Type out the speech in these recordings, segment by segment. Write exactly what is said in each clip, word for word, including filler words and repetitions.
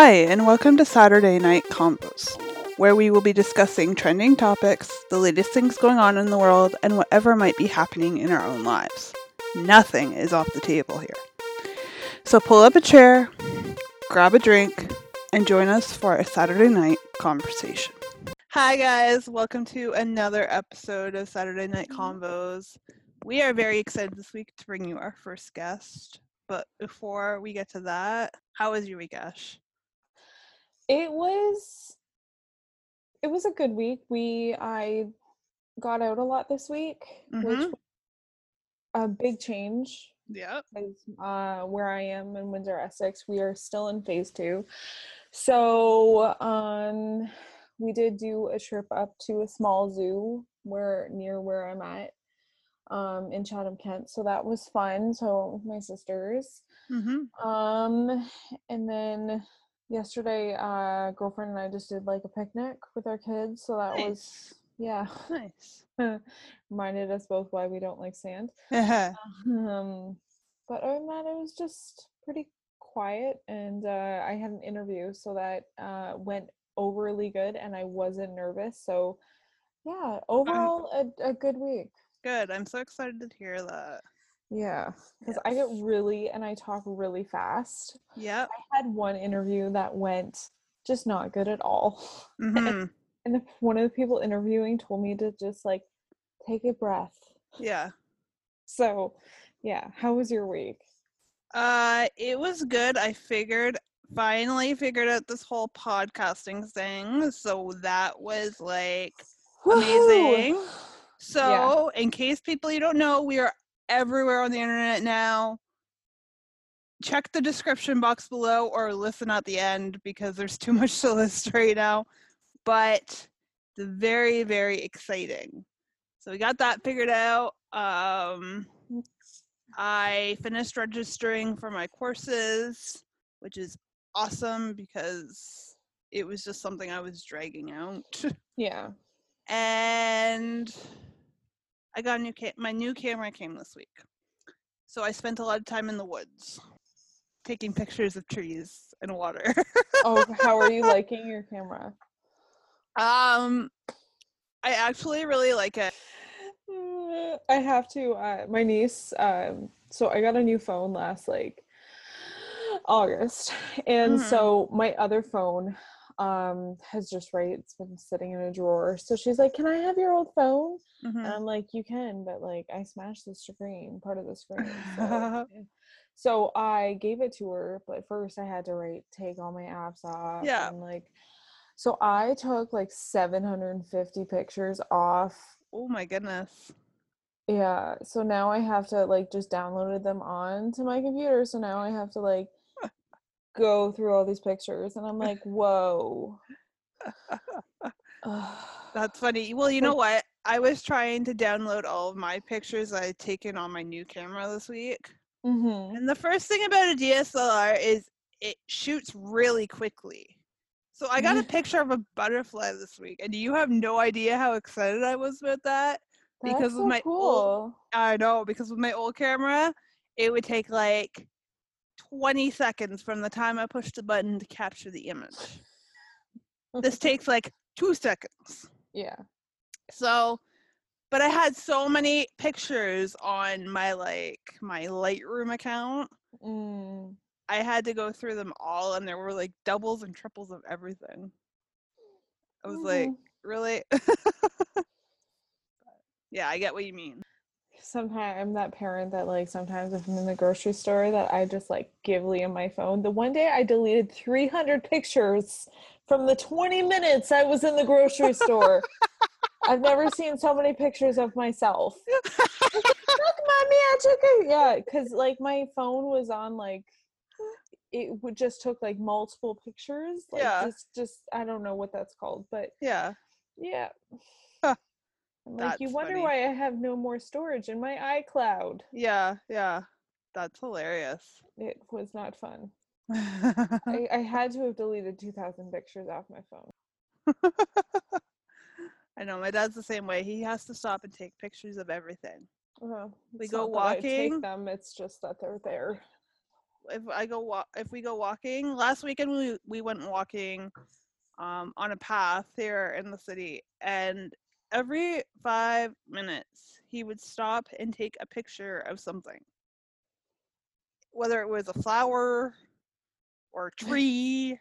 Hi, and welcome to Saturday Night Combos, where we will be discussing trending topics, the latest things going on in the world, and whatever might be happening in our own lives. Nothing is off the table here. So pull up a chair, grab a drink, and join us for a Saturday Night Conversation. Hi guys, welcome to another episode of Saturday Night Combos. We are very excited this week to bring you our first guest, but before we get to that, how was your week, Ash? It was, it was a good week. We, I got out a lot this week, mm-hmm. which was a big change. Yeah. Uh, where I am in Windsor-Essex, we are still in phase two. So um, we did do a trip up to a small zoo where near where I'm at um, in Chatham-Kent. So that was fun. So my sisters. Mm-hmm. Um, and then... Yesterday, uh, girlfriend and I just did like a picnic with our kids, so that nice. was, yeah. Nice. Reminded us both why we don't like sand. Uh-huh. Um, but other than that, it was just pretty quiet, and uh, I had an interview, so that uh, went overly good, and I wasn't nervous, so yeah, overall, um, a, a good week. Good, I'm so excited to hear that. Yeah, because yes. I get really, and I talk really fast. Yeah. I had one interview that went just not good at all. Mm-hmm. And, and the, one of the people interviewing told me to just, like, take a breath. Yeah. So, yeah. How was your week? Uh, it was good. I figured, finally figured out this whole podcasting thing. So that was, like, amazing. Woo-hoo! So, yeah. In case people you don't know, we are everywhere on the internet now. Check the description box below or listen at the end because there's too much to list right now, but it's very, very exciting. So we got that figured out. Um, I finished registering for my courses, which is awesome because it was just something I was dragging out. Yeah. And I got a new ca- my new camera came this week, so I spent a lot of time in the woods, taking pictures of trees and water. Oh, how are you liking your camera? Um, I actually really like it. I have to. Uh, my niece. Um, so I got a new phone last like August, and mm-hmm. so my other phone, um, has just right, it's been sitting in a drawer. So she's like, "Can I have your old phone?" Mm-hmm. And I'm like, "You can, but like, I smashed the screen, part of the screen." So, so I gave it to her, but first I had to right take all my apps off. Yeah. And like, so I took like seven hundred fifty pictures off. Oh my goodness. Yeah. So now I have to like just downloaded them onto my computer. So now I have to like go through all these pictures, and I'm like, whoa. That's funny. Well, you know what? I was trying to download all of my pictures I had taken on my new camera this week. Mm-hmm. And the first thing about a D S L R is it shoots really quickly. So I got a picture of a butterfly this week, and you have no idea how excited I was about that. That's because so with my cool. old, I know, because with my old camera, it would take like twenty seconds from the time I pushed the button to capture the image. This takes like two seconds. Yeah. So, but I had so many pictures on my like my Lightroom account. Mm. I had to go through them all, and there were like doubles and triples of everything. I was mm-hmm. like, really? Yeah, I get what you mean. Sometimes I'm that parent that like sometimes if I'm in the grocery store that I just like give Liam my phone. The one day I deleted three hundred pictures from the twenty minutes I was in the grocery store. I've never seen so many pictures of myself. Look, mommy, I took it. Yeah, because like my phone was on like it would just took like multiple pictures. Like, yeah, just just I don't know what that's called, but yeah, yeah. Like that's you wonder funny. Why I have no more storage in my iCloud. Yeah, yeah, that's hilarious. It was not fun. I, I had to have deleted two thousand pictures off my phone. I know, my dad's the same way. He has to stop and take pictures of everything. Uh-huh. We go walking. Take them. It's just that they're there. if I go walk, if we go walking, last weekend we we went walking um on a path here in the city, and every five minutes he would stop and take a picture of something, whether it was a flower or a tree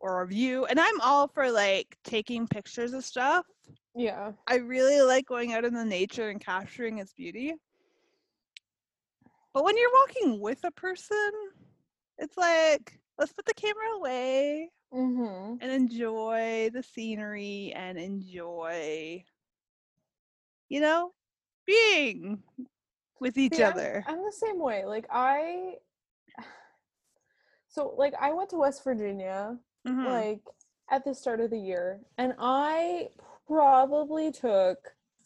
or a view. And I'm all for like taking pictures of stuff. Yeah, I really like going out in the nature and capturing its beauty. But when you're walking with a person, it's like, let's put the camera away mm-hmm. and enjoy the scenery and enjoy, you know, being with each See, other. I'm, I'm the same way. Like I, so like I went to West Virginia, mm-hmm. like at the start of the year, and I probably took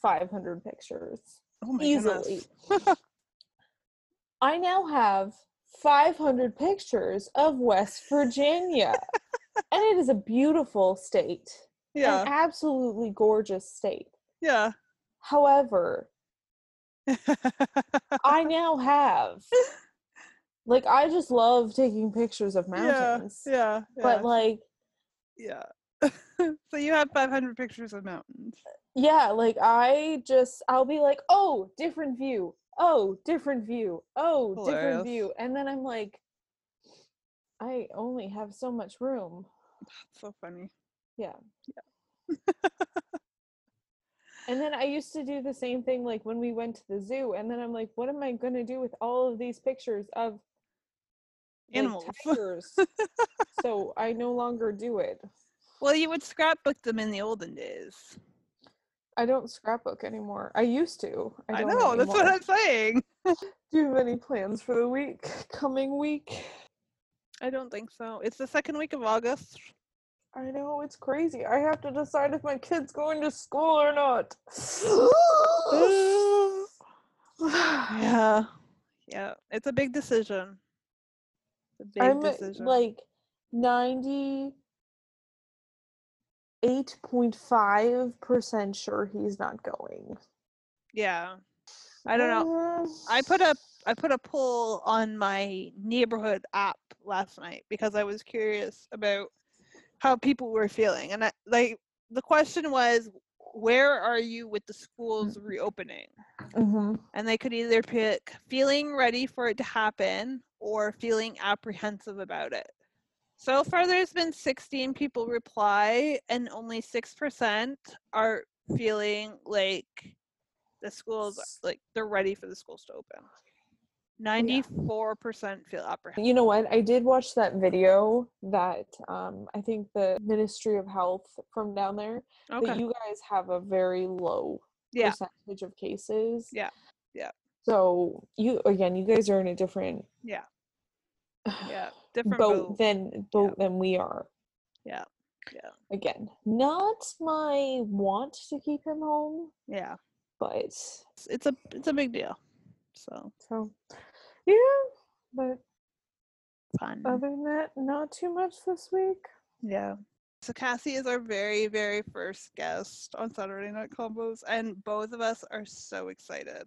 five hundred pictures. Oh my easily. Goodness. I now have five hundred pictures of West Virginia, and it is a beautiful state. Yeah, an absolutely gorgeous state. Yeah. However, I now have, like, I just love taking pictures of mountains. Yeah, yeah, yeah. But like, yeah. So you have five hundred pictures of mountains. Yeah, like I just, I'll be like, oh, different view. Oh, different view. Oh, Hilarious. different view. And then I'm like, I only have so much room. That's so funny. Yeah. Yeah. And then I used to do the same thing, like when we went to the zoo, and then I'm like, what am I going to do with all of these pictures of animals? Like, tigers? So I no longer do it. Well, you would scrapbook them in the olden days. I don't scrapbook anymore. I used to. I, don't I know, anymore. That's what I'm saying. Do you have any plans for the week, coming week? I don't think so. It's the second week of August. I know, it's crazy. I have to decide if my kid's going to school or not. Yeah. Yeah, it's a big decision. It's a big I'm decision. I'm like ninety... eight point five percent sure he's not going. Yeah. I don't know. I put a I put a poll on my neighborhood app last night because I was curious about how people were feeling. And I, like the question was, where are you with the schools reopening? Mm-hmm. And they could either pick feeling ready for it to happen or feeling apprehensive about it. So far, there's been sixteen people reply, and only six percent are feeling like the schools, like they're ready for the schools to open. ninety-four percent feel apprehensive. You know what? I did watch that video that um, I think the Ministry of Health from down there, okay. that you guys have a very low yeah. percentage of cases. Yeah. Yeah. So you, again, you guys are in a different. Yeah. Yeah. Different boat move. than boat yeah. than we are. Yeah. Yeah. Again, not my want to keep him home. Yeah. But it's, it's a it's a big deal. So So yeah, but fun. Other than that, not too much this week. Yeah. So Cassie is our very, very first guest on Saturday Night Combos, and both of us are so excited.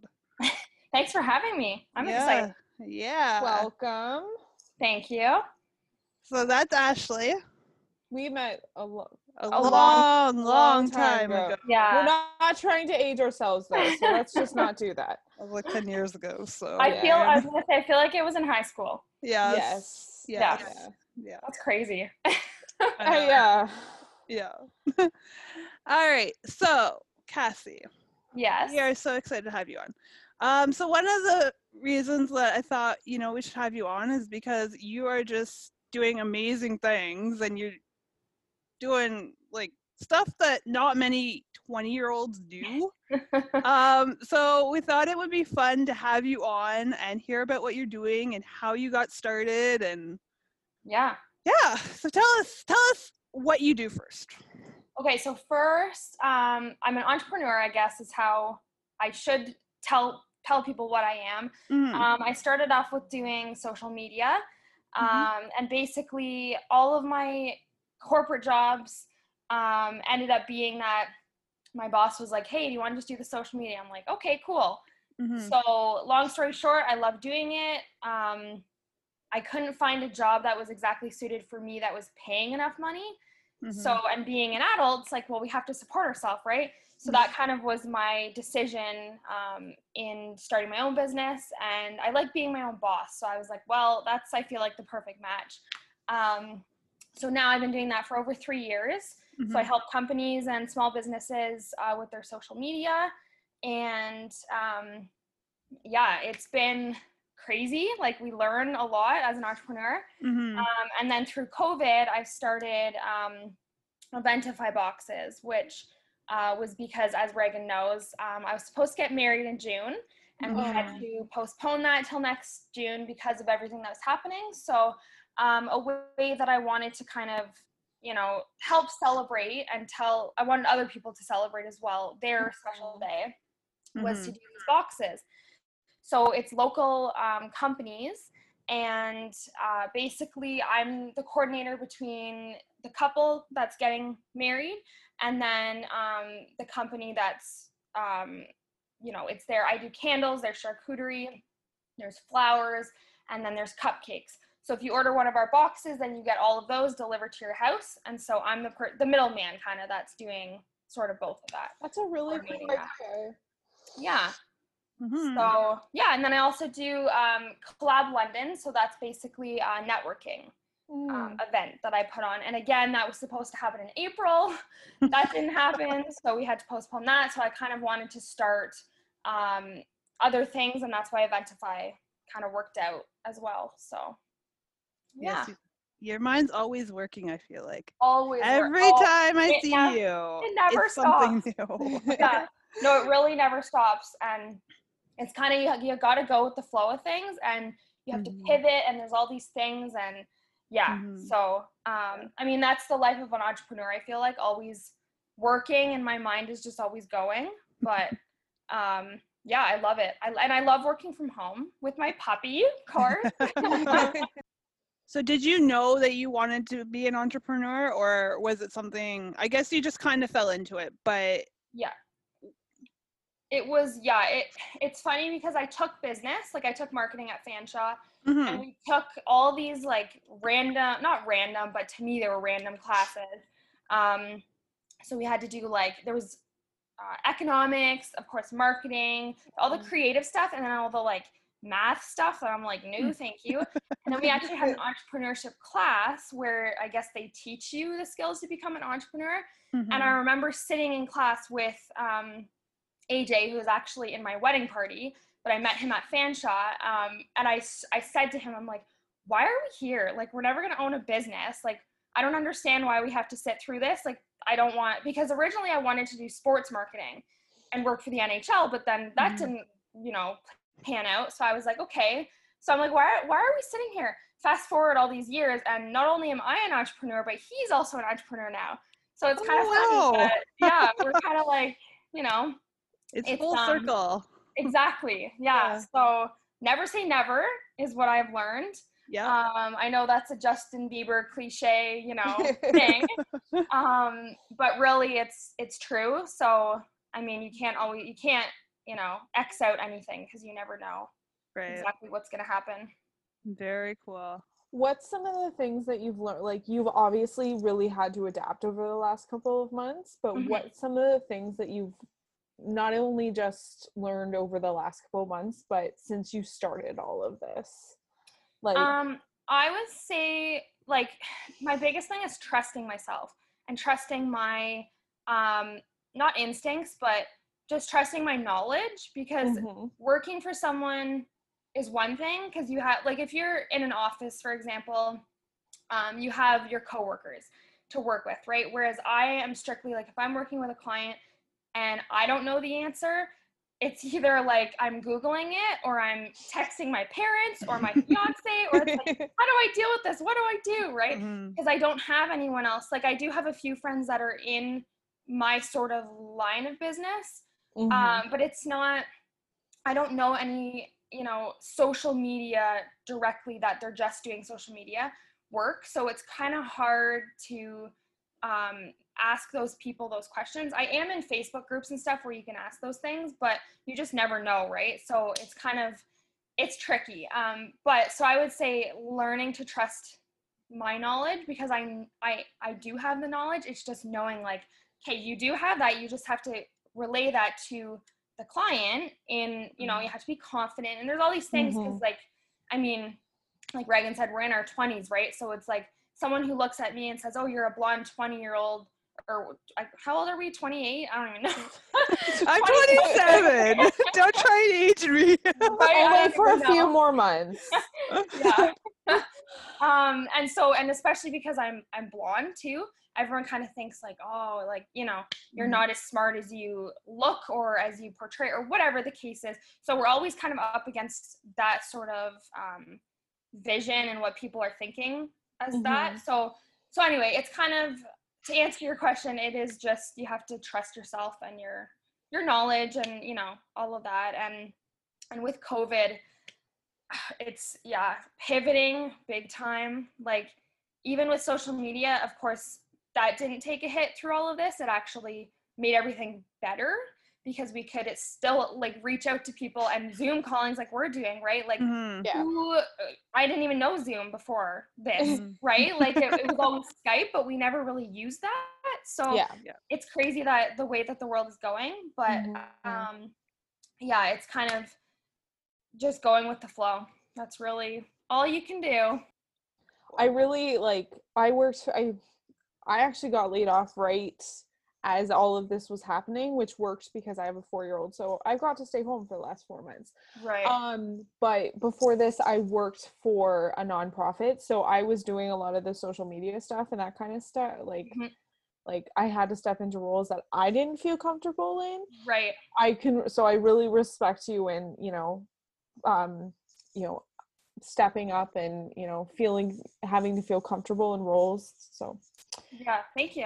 Thanks for having me. I'm yeah. excited. Yeah. Welcome. Thank you. So that's Ashley. We met a, lo- a, a long, long, long time, time ago. ago. Yeah. We're not, not trying to age ourselves, though, so let's just not do that. That was like ten years ago, so. I yeah. feel, I was gonna say, I feel like it was in high school. Yes. Yes. yes. yes. Yeah. yeah. That's crazy. uh, yeah. Yeah. All right. So, Cassie. Yes. We are so excited to have you on. Um, so one of the reasons that I thought, you know, we should have you on is because you are just doing amazing things, and you're doing like stuff that not many twenty year olds do. Um, so we thought it would be fun to have you on and hear about what you're doing and how you got started. And yeah. Yeah. So tell us, tell us what you do first. Okay. So first, um, I'm an entrepreneur, I guess is how I should tell tell people what I am. Mm. Um, I started off with doing social media, um, mm-hmm. and basically all of my corporate jobs um, ended up being that my boss was like, hey, do you want to just do the social media? I'm like, okay, cool. Mm-hmm. So long story short, I love doing it. Um, I couldn't find a job that was exactly suited for me that was paying enough money. Mm-hmm. So, and being an adult, it's like, well, we have to support ourselves, right? So that kind of was my decision um, in starting my own business. And I like being my own boss. So I was like, well, that's, I feel like the perfect match. Um, so now I've been doing that for over three years. Mm-hmm. So I help companies and small businesses uh, with their social media. And um, yeah, it's been crazy. Like, we learn a lot as an entrepreneur. Mm-hmm. Um, and then through COVID, I've started um, Eventify Boxes, which uh, was because, as Reagan knows, um, I was supposed to get married in June, and yeah. we had to postpone that till next June because of everything that was happening. So um, a way that I wanted to kind of, you know, help celebrate and tell, I wanted other people to celebrate as well, their special day, mm-hmm. was to do these boxes. So it's local um, companies, and uh, basically I'm the coordinator between the couple that's getting married and then um, the company that's, um, you know, it's there. I do candles, there's charcuterie, there's flowers, and then there's cupcakes. So if you order one of our boxes, then you get all of those delivered to your house. And so I'm the per- the middleman kind of that's doing sort of both of that. That's a really cool idea. Yeah. Mm-hmm. So yeah, and then I also do um, Collab London, so that's basically a networking mm. um, event that I put on. And again, that was supposed to happen in April. That didn't happen, so we had to postpone that. So I kind of wanted to start um, other things, and that's why Eventify kind of worked out as well. So yeah, yes, you, your mind's always working. I feel like always every work. time oh, I it see nev- you, it never it's stops. Something new. Yeah, no, it really never stops, and it's kind of, you, you got to go with the flow of things, and you have mm-hmm. to pivot, and there's all these things, and yeah. Mm-hmm. So, um, I mean, that's the life of an entrepreneur. I feel like always working, and my mind is just always going. But um, yeah, I love it. I, and I love working from home with my puppy, Car. So did you know that you wanted to be an entrepreneur, or was it something, I guess you just kind of fell into it, but yeah. It was, yeah, it, it's funny because I took business, like I took marketing at Fanshawe, mm-hmm. and we took all these like random, not random, but to me they were random classes. Um, so we had to do like, there was uh, economics, of course, marketing, all the creative stuff, and then all the like math stuff that I'm like, no, thank you. And then we actually had an entrepreneurship class where I guess they teach you the skills to become an entrepreneur. Mm-hmm. And I remember sitting in class with, um, A J, who was actually in my wedding party, but I met him at Fanshawe, um, and I, I said to him, I'm like, why are we here? Like, we're never going to own a business. Like, I don't understand why we have to sit through this. Like, I don't want, because originally I wanted to do sports marketing and work for the N H L, but then that mm-hmm. didn't, you know, pan out. So I was like, okay. So I'm like, why, why are we sitting here? Fast forward all these years, and not only am I an entrepreneur, but he's also an entrepreneur now. So it's kind of oh, wow. funny, but yeah, we're kind of like, you know, It's, it's full um, circle. Exactly. Yeah. yeah. So never say never is what I've learned. Yeah. Um, I know that's a Justin Bieber cliche, you know, thing. Um, but really it's, it's true. So, I mean, you can't always, you can't, you know, X out anything because you never know right. exactly what's going to happen. Very cool. What's some of the things that you've learned? Like, you've obviously really had to adapt over the last couple of months, but mm-hmm. what's some of the things that you've not only just learned over the last couple months, but since you started all of this? Like, um, I would say like my biggest thing is trusting myself and trusting my, um, not instincts, but just trusting my knowledge, because mm-hmm. working for someone is one thing. Cause you have, like, if you're in an office, for example, um, you have your coworkers to work with, right? Whereas I am strictly like, if I'm working with a client, and I don't know the answer, it's either like I'm Googling it, or I'm texting my parents or my fiance, or it's like, how do I deal with this? What do I do? Right? Because mm-hmm. I don't have anyone else. Like, I do have a few friends that are in my sort of line of business, mm-hmm. um, but it's not, I don't know any, you know, social media directly that they're just doing social media work. So it's kind of hard to, um, ask those people those questions. I am in Facebook groups and stuff where you can ask those things, but you just never know, right? So it's kind of, it's tricky. Um, but so I would say learning to trust my knowledge, because I, I, I do have the knowledge. It's just knowing like, okay, you do have that. You just have to relay that to the client, and, you know, you have to be confident. And there's all these things, because mm-hmm. like, I mean, like Reagan said, we're in our twenties, right? So it's like someone who looks at me and says, oh, you're a blonde twenty year old, or like, how old are we? twenty-eight? I don't even know. I'm twenty-seven. Don't try to age me. Only for a few more months. Yeah. um, and so, and especially because I'm, I'm blonde too, everyone kind of thinks like, oh, like, you know, you're mm-hmm. not as smart as you look or as you portray or whatever the case is. So we're always kind of up against that sort of, um, vision and what people are thinking as mm-hmm. that. So, so anyway, it's kind of, to answer your question, it is just, you have to trust yourself and your, your knowledge and, you know, all of that. And, and with COVID, it's, yeah, pivoting big time. Like, even with social media, of course, that didn't take a hit through all of this. It actually made everything better, because we could it's still like reach out to people and Zoom callings like we're doing, right? Like mm-hmm. yeah. who, I didn't even know Zoom before this, mm-hmm. right? Like it, it was always Skype, but we never really used that. So yeah. Yeah. It's crazy that the way that the world is going, but mm-hmm. um, yeah, it's kind of just going with the flow. That's really all you can do. I really like, I worked, I, I actually got laid off right as all of this was happening, which worked because I have a four-year-old, so I got to stay home for the last four months. Right. Um, but before this, I worked for a nonprofit, so I was doing a lot of the social media stuff and that kind of stuff. Like, mm-hmm. like I had to step into roles that I didn't feel comfortable in. Right. I can, so I really respect you in, you know, um, you know, stepping up and you know, feeling having to feel comfortable in roles. So. Yeah. Thank you.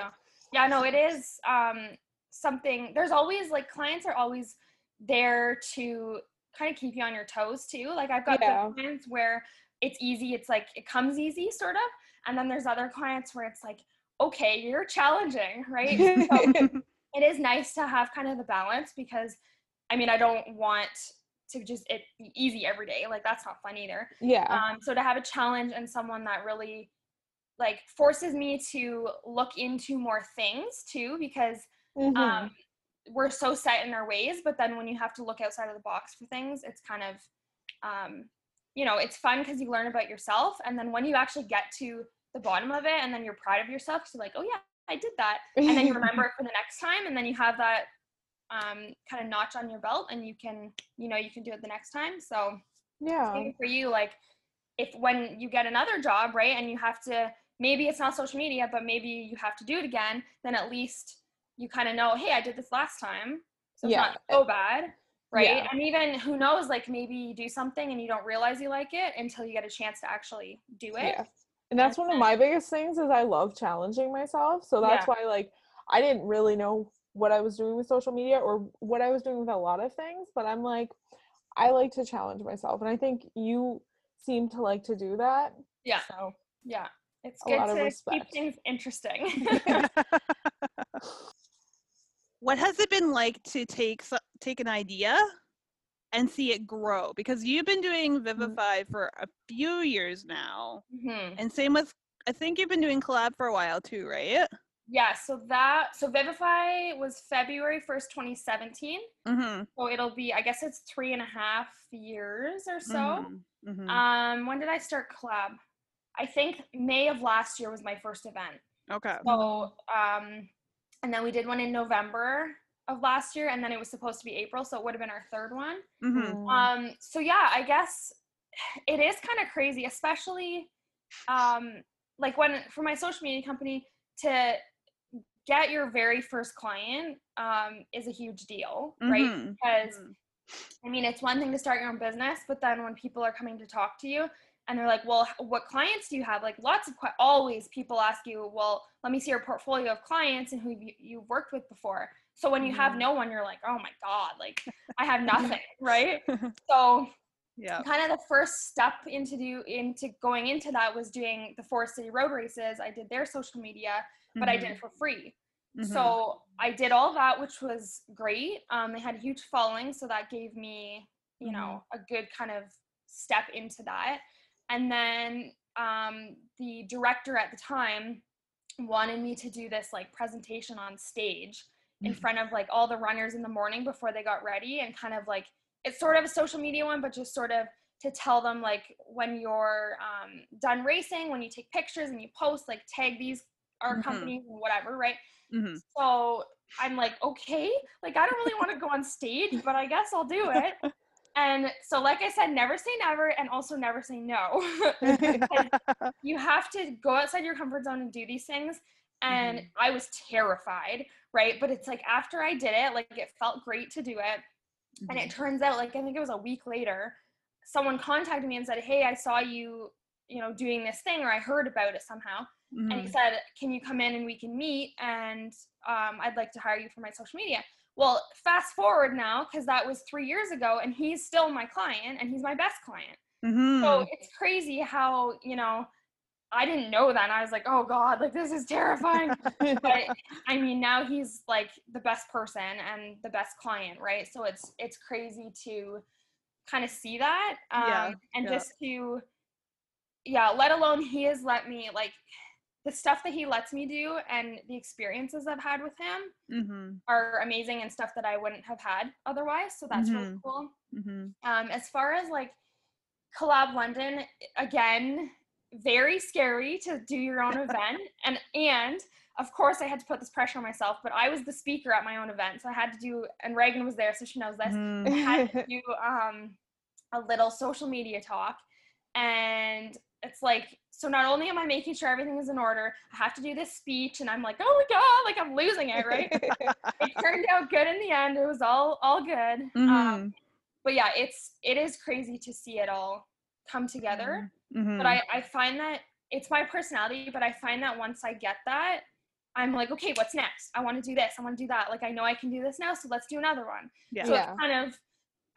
Yeah, no, it is um, something, there's always, like, clients are always there to kind of keep you on your toes, too. Like, I've got yeah. clients where it's easy, it's, like, it comes easy, sort of, and then there's other clients where it's, like, okay, you're challenging, right? So it is nice to have kind of the balance, because, I mean, I don't want to just it be easy every day. Like, that's not fun either. Yeah. Um, so to have a challenge and someone that really like forces me to look into more things too, because mm-hmm. um, we're so set in our ways, but then when you have to look outside of the box for things, it's kind of, um, you know, it's fun because you learn about yourself. And then when you actually get to the bottom of it and then you're proud of yourself, so like, oh yeah, I did that. And then you remember it for the next time. And then you have that um, kind of notch on your belt and you can, you know, you can do it the next time. So yeah, maybe for you, like if when you get another job, right, and you have to, maybe it's not social media, but maybe you have to do it again, then at least you kind of know, hey, I did this last time, so it's yeah. not so bad, right? Yeah. And even, who knows, like maybe you do something and you don't realize you like it until you get a chance to actually do it. Yeah. And that's and one then, of my biggest things is I love challenging myself. So that's yeah. why, like, I didn't really know what I was doing with social media or what I was doing with a lot of things, but I'm like, I like to challenge myself. And I think you seem to like to do that. Yeah. So yeah. It's a good to keep things interesting. What has it been like to take take an idea and see it grow? Because you've been doing Vivify mm-hmm. for a few years now. Mm-hmm. And same with, I think you've been doing Collab for a while too, right? Yeah, so that, so Vivify was February first, twenty seventeen. Mm-hmm. So it'll be, I guess it's three and a half years or so. Mm-hmm. Mm-hmm. Um, when did I start Collab? I think May of last year was my first event. Okay. So, um, and then we did one in November of last year, and then it was supposed to be April, so it would have been our third one. Mm-hmm. Um, so yeah, I guess it is kind of crazy, especially, um, like when, for my social media company to get your very first client, um, is a huge deal, mm-hmm. right? Because, mm-hmm. I mean, it's one thing to start your own business, but then when people are coming to talk to you, and they're like, well, what clients do you have? Like lots of, always people ask you, well, let me see your portfolio of clients and who you, you've worked with before. So when you mm-hmm. have no one, you're like, oh my God, like I have nothing, right? So yeah, kind of the first step into do, into going into that was doing the Forest City Road Races. I did their social media, but mm-hmm. I did it for free. Mm-hmm. So I did all that, which was great. Um, they had a huge following. So that gave me, you mm-hmm. know, a good kind of step into that. And then um, the director at the time wanted me to do this like presentation on stage mm-hmm. in front of like all the runners in the morning before they got ready, and kind of like, it's sort of a social media one, but just sort of to tell them like, when you're um, done racing, when you take pictures and you post, like tag these our mm-hmm. companies and whatever, right? Mm-hmm. So I'm like, okay, like I don't really want to go on stage, but I guess I'll do it. And so, like I said, never say never, and also never say no. You have to go outside your comfort zone and do these things. And mm-hmm. I was terrified, right? But it's like, after I did it, like it felt great to do it. Mm-hmm. And it turns out, like, I think it was a week later, someone contacted me and said, hey, I saw you, you know, doing this thing, or I heard about it somehow. Mm-hmm. And he said, can you come in and we can meet? And um, I'd like to hire you for my social media. Well, fast forward now, because that was three years ago, and he's still my client, and he's my best client. Mm-hmm. So it's crazy how, you know, I didn't know that. And I was like, oh God, like this is terrifying. But I mean, now he's like the best person and the best client, right? So it's, it's crazy to kind of see that. Um, yeah, and yeah. just to, yeah, let alone he has let me like, the stuff that he lets me do and the experiences I've had with him mm-hmm. are amazing, and stuff that I wouldn't have had otherwise. So that's mm-hmm. really cool. Mm-hmm. Um, as far as like Collab London, again, very scary to do your own event. And, and of course I had to put this pressure on myself, but I was the speaker at my own event. So I had to do, and Reagan was there, so she knows this. Mm. I had to do um, a little social media talk, and it's like, so not only am I making sure everything is in order, I have to do this speech, and I'm like, oh my God, like I'm losing it, right? It turned out good in the end. It was all, all good. Mm-hmm. Um, but yeah, it's, it is crazy to see it all come together. Mm-hmm. But I, I find that it's my personality, but I find that once I get that, I'm like, okay, what's next? I want to do this. I want to do that. Like, I know I can do this now, so let's do another one. Yeah. So yeah. it's kind of,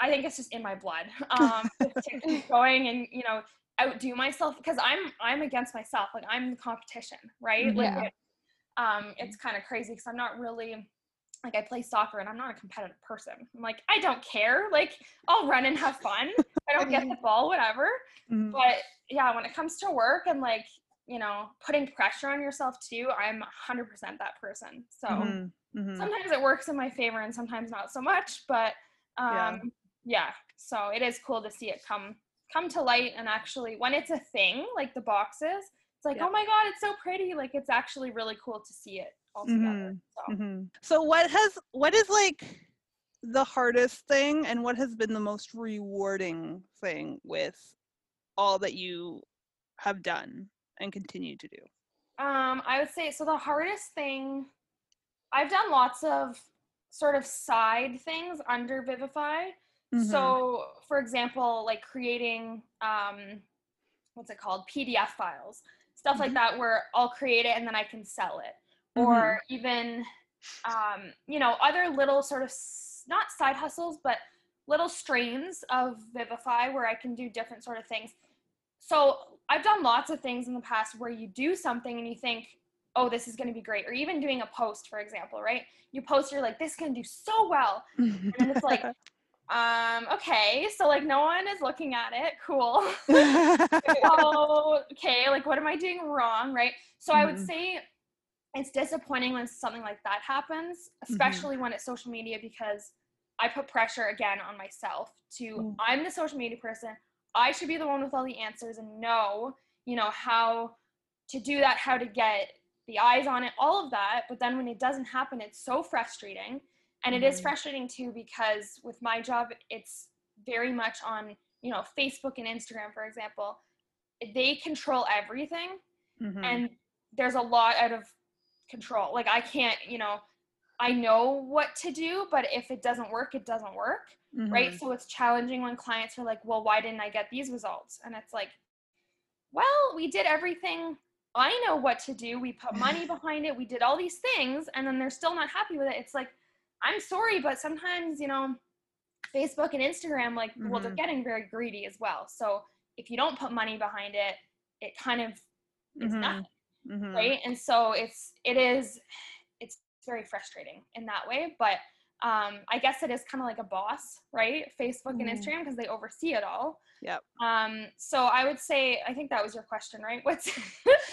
I think it's just in my blood. Um, to keep going and, you know, outdo myself, because I'm I'm against myself, like I'm the competition, right? Like yeah. it, um it's kind of crazy, because I'm not really like, I play soccer and I'm not a competitive person. I'm like, I don't care, like I'll run and have fun. I don't get the ball, whatever. Mm-hmm. But yeah, when it comes to work and like, you know, putting pressure on yourself too, I'm one hundred percent that person. So mm-hmm. Mm-hmm. sometimes it works in my favor and sometimes not so much, but um yeah, yeah. So it is cool to see it come come to light, and actually when it's a thing, like the boxes, it's like, yeah. oh my God, it's so pretty. Like it's actually really cool to see it all together. Mm-hmm. So. Mm-hmm. So what has, what is like the hardest thing, and what has been the most rewarding thing with all that you have done and continue to do? Um, I would say, so the hardest thing, I've done lots of sort of side things under Vivify. Mm-hmm. So for example, like creating, um, what's it called? P D F files, stuff mm-hmm. like that, where I'll create it and then I can sell it. Mm-hmm. Or even, um, you know, other little sort of, s- not side hustles, but little strains of Vivify where I can do different sort of things. So I've done lots of things in the past where you do something and you think, oh, this is going to be great. Or even doing a post, for example, right? You post, you're like, this can do so well. Mm-hmm. And it's like, um okay, so like no one is looking at it, cool. So, okay, like what am I doing wrong, right? So mm-hmm. I would say it's disappointing when something like that happens, especially mm-hmm. when it's social media, because I put pressure again on myself to mm-hmm. I'm the social media person, I should be the one with all the answers and know, you know, how to do that, how to get the eyes on it, all of that. But then when it doesn't happen, it's so frustrating. And it is frustrating too, because with my job, it's very much on, you know, Facebook and Instagram, for example, they control everything. Mm-hmm. And there's a lot out of control. Like I can't, you know, I know what to do, but if it doesn't work, it doesn't work. Mm-hmm. Right. So it's challenging when clients are like, well, why didn't I get these results? And it's like, well, we did everything. I know what to do. We put money behind it. We did all these things. And then they're still not happy with it. It's like, I'm sorry, but sometimes, you know, Facebook and Instagram, like, mm-hmm. well, they're getting very greedy as well. So if you don't put money behind it, it kind of is mm-hmm. nothing, mm-hmm. right? And so it's, it is, it's very frustrating in that way. But Um, I guess it is kind of like a boss, right? Facebook mm. and Instagram, because they oversee it all. Yep. Um, so I would say, I think that was your question, right? What's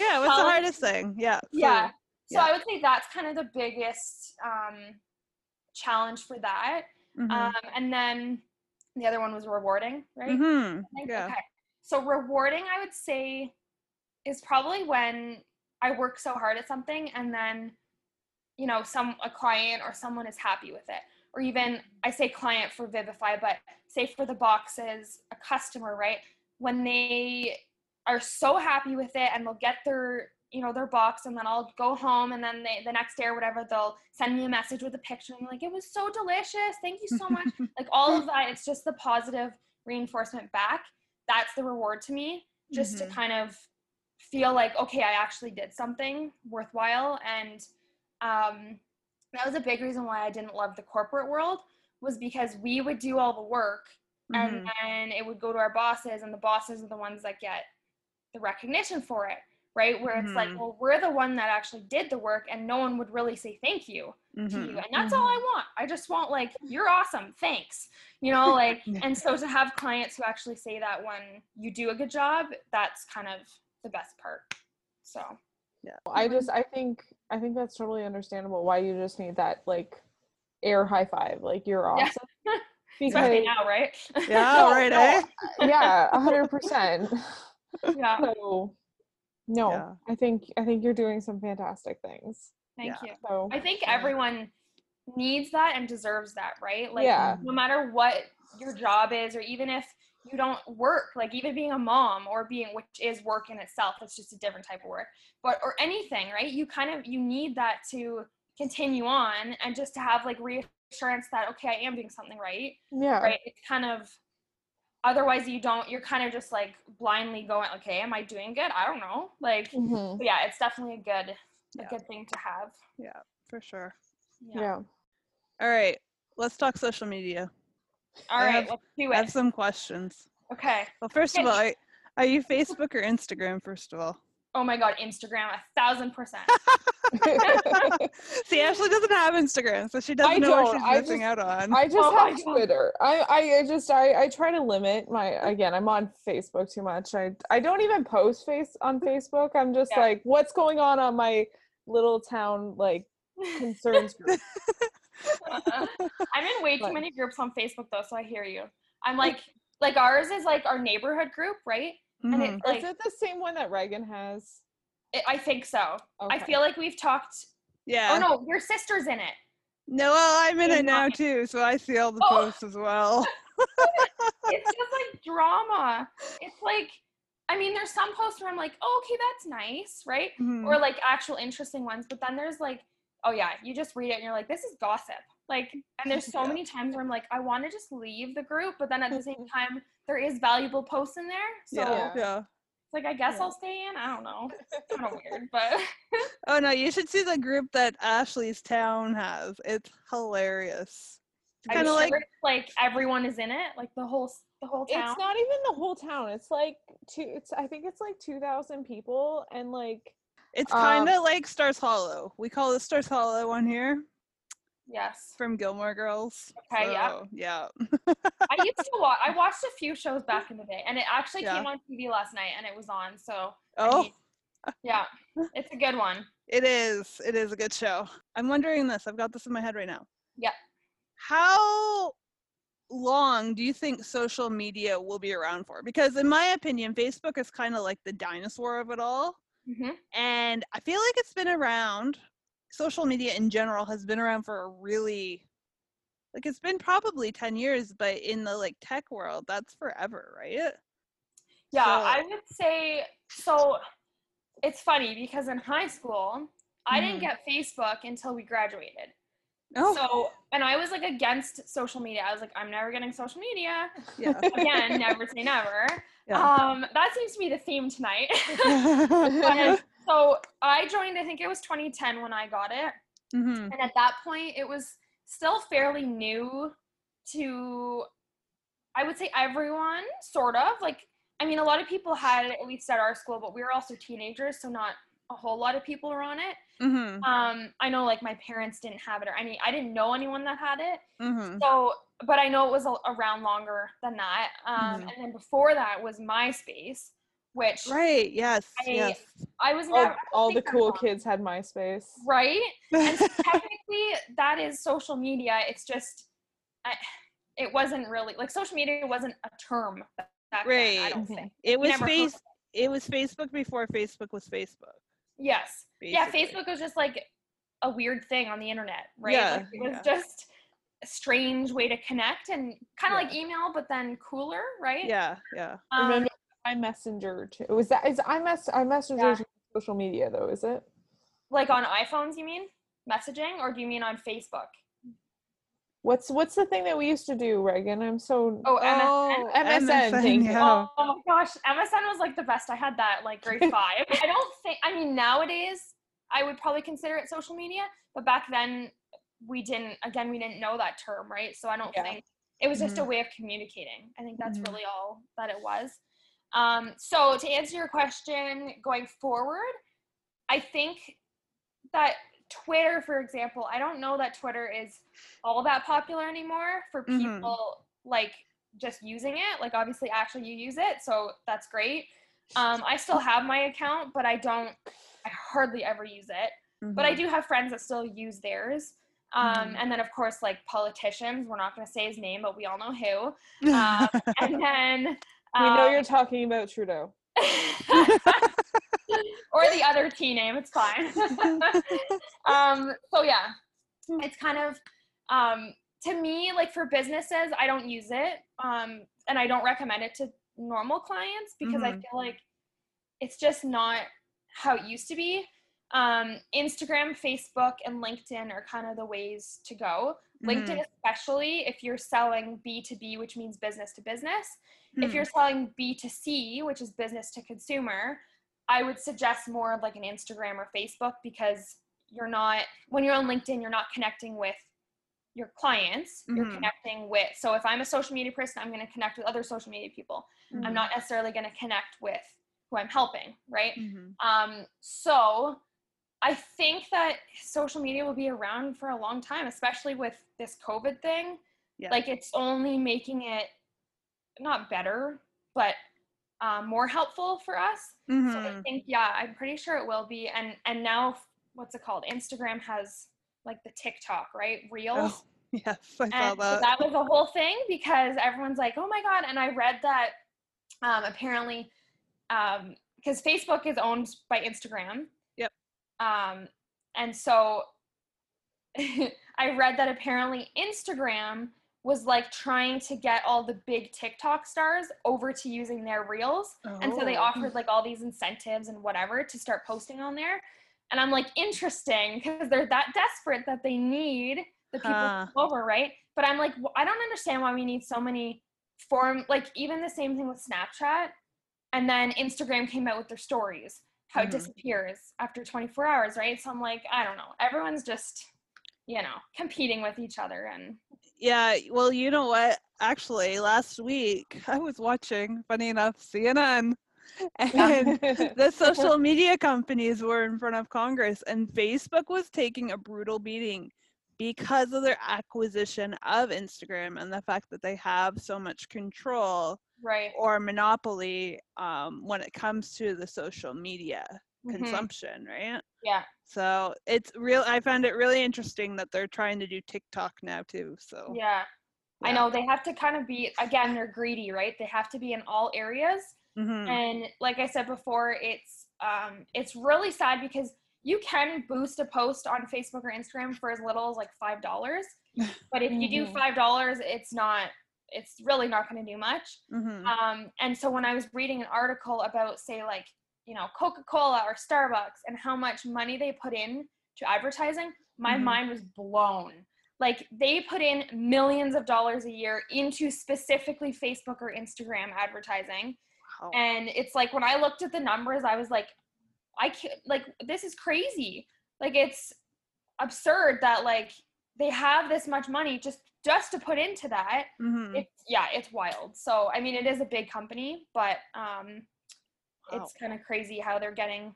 yeah, what's um, the hardest thing? Yeah. Yeah. So yeah. I would say that's kind of the biggest um, challenge for that. Mm-hmm. Um, and then the other one was rewarding, right? Mm-hmm. I think? Yeah. Okay. So rewarding, I would say, is probably when I work so hard at something and then, you know, some, a client or someone is happy with it, or even I say client for Vivify, but say for the boxes, a customer, right? When they are so happy with it and they'll get their, you know, their box, and then I'll go home, and then they, the next day or whatever, they'll send me a message with a picture. And I'm like, it was so delicious. Thank you so much. Like all of that. It's just the positive reinforcement back. That's the reward to me, just mm-hmm. to kind of feel like, okay, I actually did something worthwhile. And Um, that was a big reason why I didn't love the corporate world, was because we would do all the work mm-hmm. and then it would go to our bosses, and the bosses are the ones that get the recognition for it, right? Where mm-hmm. it's like, well, we're the one that actually did the work, and no one would really say thank you mm-hmm. to you. And that's mm-hmm. all I want. I just want like, you're awesome. Thanks. You know, like, and so to have clients who actually say that when you do a good job, that's kind of the best part. So. Yeah. I just, I think, I think that's totally understandable why you just need that like air high five, like you're awesome. Yeah. Because, especially now, right? Yeah, no, right, eh? No, yeah, a hundred percent. Yeah. So, no, yeah. I think, I think you're doing some fantastic things. Thank yeah. you. So, I think everyone needs that and deserves that, right? Like yeah. no matter what your job is, or even if you don't work, like even being a mom or being, which is work in itself, it's just a different type of work, but, or anything, right? You kind of, you need that to continue on, and just to have like reassurance that, okay, I am doing something right. Yeah. Right. It's kind of, otherwise you don't, you're kind of just like blindly going, okay, am I doing good? I don't know. Like, mm-hmm. yeah, it's definitely a good, yeah. a good thing to have. Yeah, for sure. Yeah. yeah. All right. Let's talk social media. All I right, have, let's do it. I have some questions. Okay. Well, first okay. of all, are, are you Facebook or Instagram, first of all? Oh my God, Instagram, a thousand percent. See, Ashley doesn't have Instagram, so she doesn't I know what she's I missing just, out on. I just oh have Twitter. I, I, I just, I, I try to limit my, again, I'm on Facebook too much. I, I don't even post face on Facebook. I'm just yeah. like, what's going on on my little town, like, concerns group. uh-uh. I'm in way too many groups on Facebook though, so I hear you. I'm like, like ours is like our neighborhood group, right? Mm-hmm. And it's like, is it the same one that Reagan has? It, I think so. Okay. I feel like we've talked. Yeah. Oh no, your sister's in it. No, well, I'm in, in it now too, so I see all the oh. posts as well. It's just like drama. It's like, I mean, there's some posts where I'm like, oh, okay, that's nice, right? Mm-hmm. Or like actual interesting ones, but then there's like, oh yeah, you just read it and you're like, this is gossip. Like, and there's so yeah. many times where I'm like, I want to just leave the group, but then at the same time, there is valuable posts in there. So yeah. yeah. It's like, I guess yeah. I'll stay in. I don't know. It's kind of weird, but. Oh no, you should see the group that Ashley's town has. It's hilarious. It's kind of like, sure it's like everyone is in it, like the whole, the whole town. It's not even the whole town. It's like two, it's, I think it's like two thousand people, and like, it's kind of um, like Stars Hollow. We call it Stars Hollow on here. Yes. From Gilmore Girls. Okay, so, yeah. Yeah. I used to watch, I watched a few shows back in the day, and it actually yeah. came on T V last night, and it was on, so. Oh. I mean, yeah, it's a good one. It is. It is a good show. I'm wondering this. I've got this in my head right now. Yeah. How long do you think social media will be around for? Because in my opinion, Facebook is kind of like the dinosaur of it all. Mm-hmm. And I feel like it's been around, social media in general has been around for a really, like it's been probably ten years, but in the like tech world, that's forever, right? Yeah, so. I would say, so it's funny because in high school, I mm. didn't get Facebook until we graduated. Oh. So, and I was like against social media. I was like, I'm never getting social media. Yeah. Again, never say never. Yeah. Um, that seems to be the theme tonight. And so I joined, I think it was twenty ten when I got it. Mm-hmm. And at that point it was still fairly new to, I would say everyone sort of like, I mean, a lot of people had it at least at our school, but we were also teenagers. So not a whole lot of people were on it. Mm-hmm. Um, I know like my parents didn't have it, or I mean, I didn't know anyone that had it. Mm-hmm. So, but I know it was a- around longer than that. Um, mm-hmm. And then before that was MySpace, which right, yes, I, yes. I was never, all, all the cool kids had MySpace, right? And so technically, that is social media. It's just, I, it wasn't really like social media wasn't a term back then, right? I don't think it was face. It was Facebook before Facebook was Facebook. Yes. Basically. Yeah, Facebook was just like a weird thing on the internet, right? Yeah, like it was yeah. just a strange way to connect and kind of yeah. like email, but then cooler, right? Yeah, yeah. Um, Remember iMessenger too. Was that is iMess iMessenger yeah. social media though? Is it like on iPhones? You mean messaging, or do you mean on Facebook? What's what's the thing that we used to do, Reagan? I'm so oh, oh M S N. M S N, thank you. Yeah. Oh my gosh, M S N was like the best. I had that like grade five. I don't think. I mean, nowadays I would probably consider it social media, but back then we didn't. Again, we didn't know that term, right? So I don't yeah. think it was just mm-hmm. a way of communicating. I think that's mm-hmm. really all that it was. Um, so to answer your question, going forward, I think that Twitter, for example, I don't know that Twitter is all that popular anymore for people mm-hmm. like just using it. Like obviously, actually, you use it, so that's great. Um, I still have my account, but I don't. I hardly ever use it, mm-hmm. but I do have friends that still use theirs. Um, mm-hmm. And then, of course, like politicians, we're not going to say his name, but we all know who. Um, and then. We know you're talking about Trudeau. Or the other T name, it's fine. um, so yeah, it's kind of, um, to me, like for businesses, I don't use it. Um, and I don't recommend it to normal clients because mm-hmm. I feel like it's just not how it used to be. Um, Instagram, Facebook, and LinkedIn are kind of the ways to go. LinkedIn, mm. especially if you're selling B to B, which means business to business. Mm. If you're selling B to C, which is business to consumer, I would suggest more of like an Instagram or Facebook because you're not, when you're on LinkedIn, you're not connecting with your clients, mm. you're connecting with, so if I'm a social media person, I'm going to connect with other social media people. Mm. I'm not necessarily going to connect with who I'm helping, right? Mm-hmm. Um, so I think that social media will be around for a long time, especially with this COVID thing. Yeah. Like it's only making it not better, but um, more helpful for us. Mm-hmm. So I think, yeah, I'm pretty sure it will be. And and now, what's it called? Instagram has like the TikTok, right? Reels. Oh, yes, I and saw that. So that was a whole thing because everyone's like, oh my God. And I read that um, apparently, um, because Facebook is owned by Instagram. Um, and so I read that apparently Instagram was like trying to get all the big TikTok stars over to using their reels. Oh. And so they offered like all these incentives and whatever to start posting on there. And I'm like, interesting, because they're that desperate that they need the people huh. to come over, right? But I'm like, well, I don't understand why we need so many form, like even the same thing with Snapchat. And then Instagram came out with their stories. How it mm-hmm. disappears after twenty-four hours, right? So I'm like, I don't know. Everyone's just, you know, competing with each other. And yeah, well, you know what? Actually, last week I was watching, funny enough, C N N, and the social media companies were in front of Congress, and Facebook was taking a brutal beating because of their acquisition of Instagram and the fact that they have so much control right. or monopoly um, when it comes to the social media mm-hmm. consumption, right? Yeah. So it's real. I found it really interesting that they're trying to do TikTok now too. So yeah. yeah, I know they have to kind of be, again, they're greedy, right? They have to be in all areas. Mm-hmm. And like I said before, it's um, it's really sad because you can boost a post on Facebook or Instagram for as little as like five dollars. But if you do five dollars, it's not, it's really not going to do much. Mm-hmm. Um, and so when I was reading an article about, say, like, you know, Coca-Cola or Starbucks and how much money they put in to advertising, my mm-hmm. mind was blown. Like they put in millions of dollars a year into specifically Facebook or Instagram advertising. Wow. And it's like, when I looked at the numbers, I was like, I can't, like, this is crazy. Like, it's absurd that, like, they have this much money just, just to put into that. Mm-hmm. It's, yeah, it's wild. So, I mean, it is a big company, but um, wow. it's kind of crazy how they're getting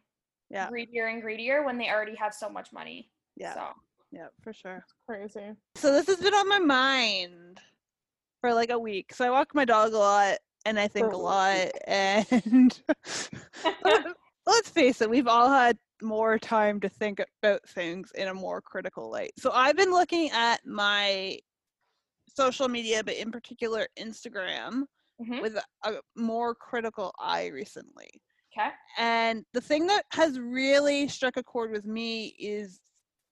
yeah. greedier and greedier when they already have so much money. Yeah. So. Yeah, for sure. It's crazy. So this has been on my mind for like a week. So I walk my dog a lot and I think for a lot. And let's face it, we've all had more time to think about things in a more critical light. So I've been looking at my social media, but in particular Instagram, mm-hmm. with a more critical eye recently. Okay. And the thing that has really struck a chord with me is,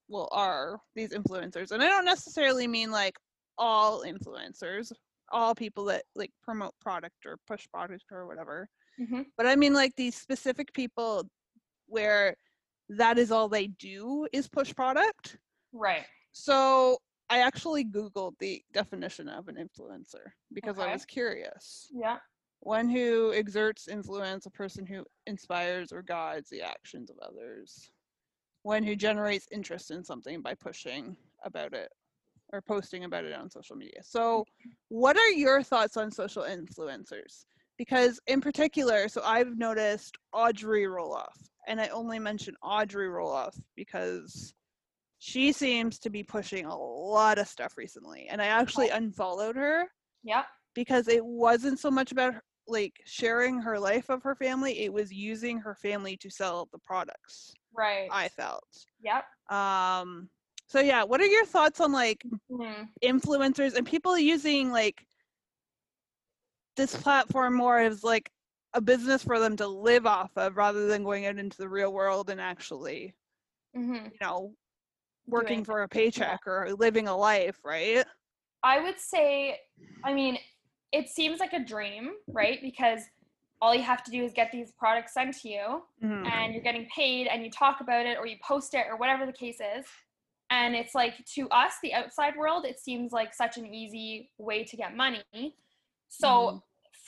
well, are these influencers. And I don't necessarily mean like all influencers, all people that like promote product or push product or whatever. Mm-hmm. But I mean like these specific people where that is all they do is push product. Right. So I actually Googled the definition of an influencer because okay. I was curious. Yeah. One who exerts influence, a person who inspires or guides the actions of others. One who generates interest in something by pushing about it or posting about it on social media. So what are your thoughts on social influencers? Because in particular, so I've noticed Audrey Roloff, and I only mention Audrey Roloff because she seems to be pushing a lot of stuff recently. And I actually unfollowed her. Yeah. Because it wasn't so much about like sharing her life of her family, it was using her family to sell the products. Right. I felt. Yep. Um, so yeah, what are your thoughts on like mm-hmm. influencers and people using like this platform more as like a business for them to live off of rather than going out into the real world and actually, mm-hmm. you know, working Doing. for a paycheck yeah. or living a life, right? I would say, I mean, it seems like a dream, right? Because all you have to do is get these products sent to you mm-hmm. and you're getting paid and you talk about it or you post it or whatever the case is. And it's like, to us, the outside world, it seems like such an easy way to get money. So mm-hmm.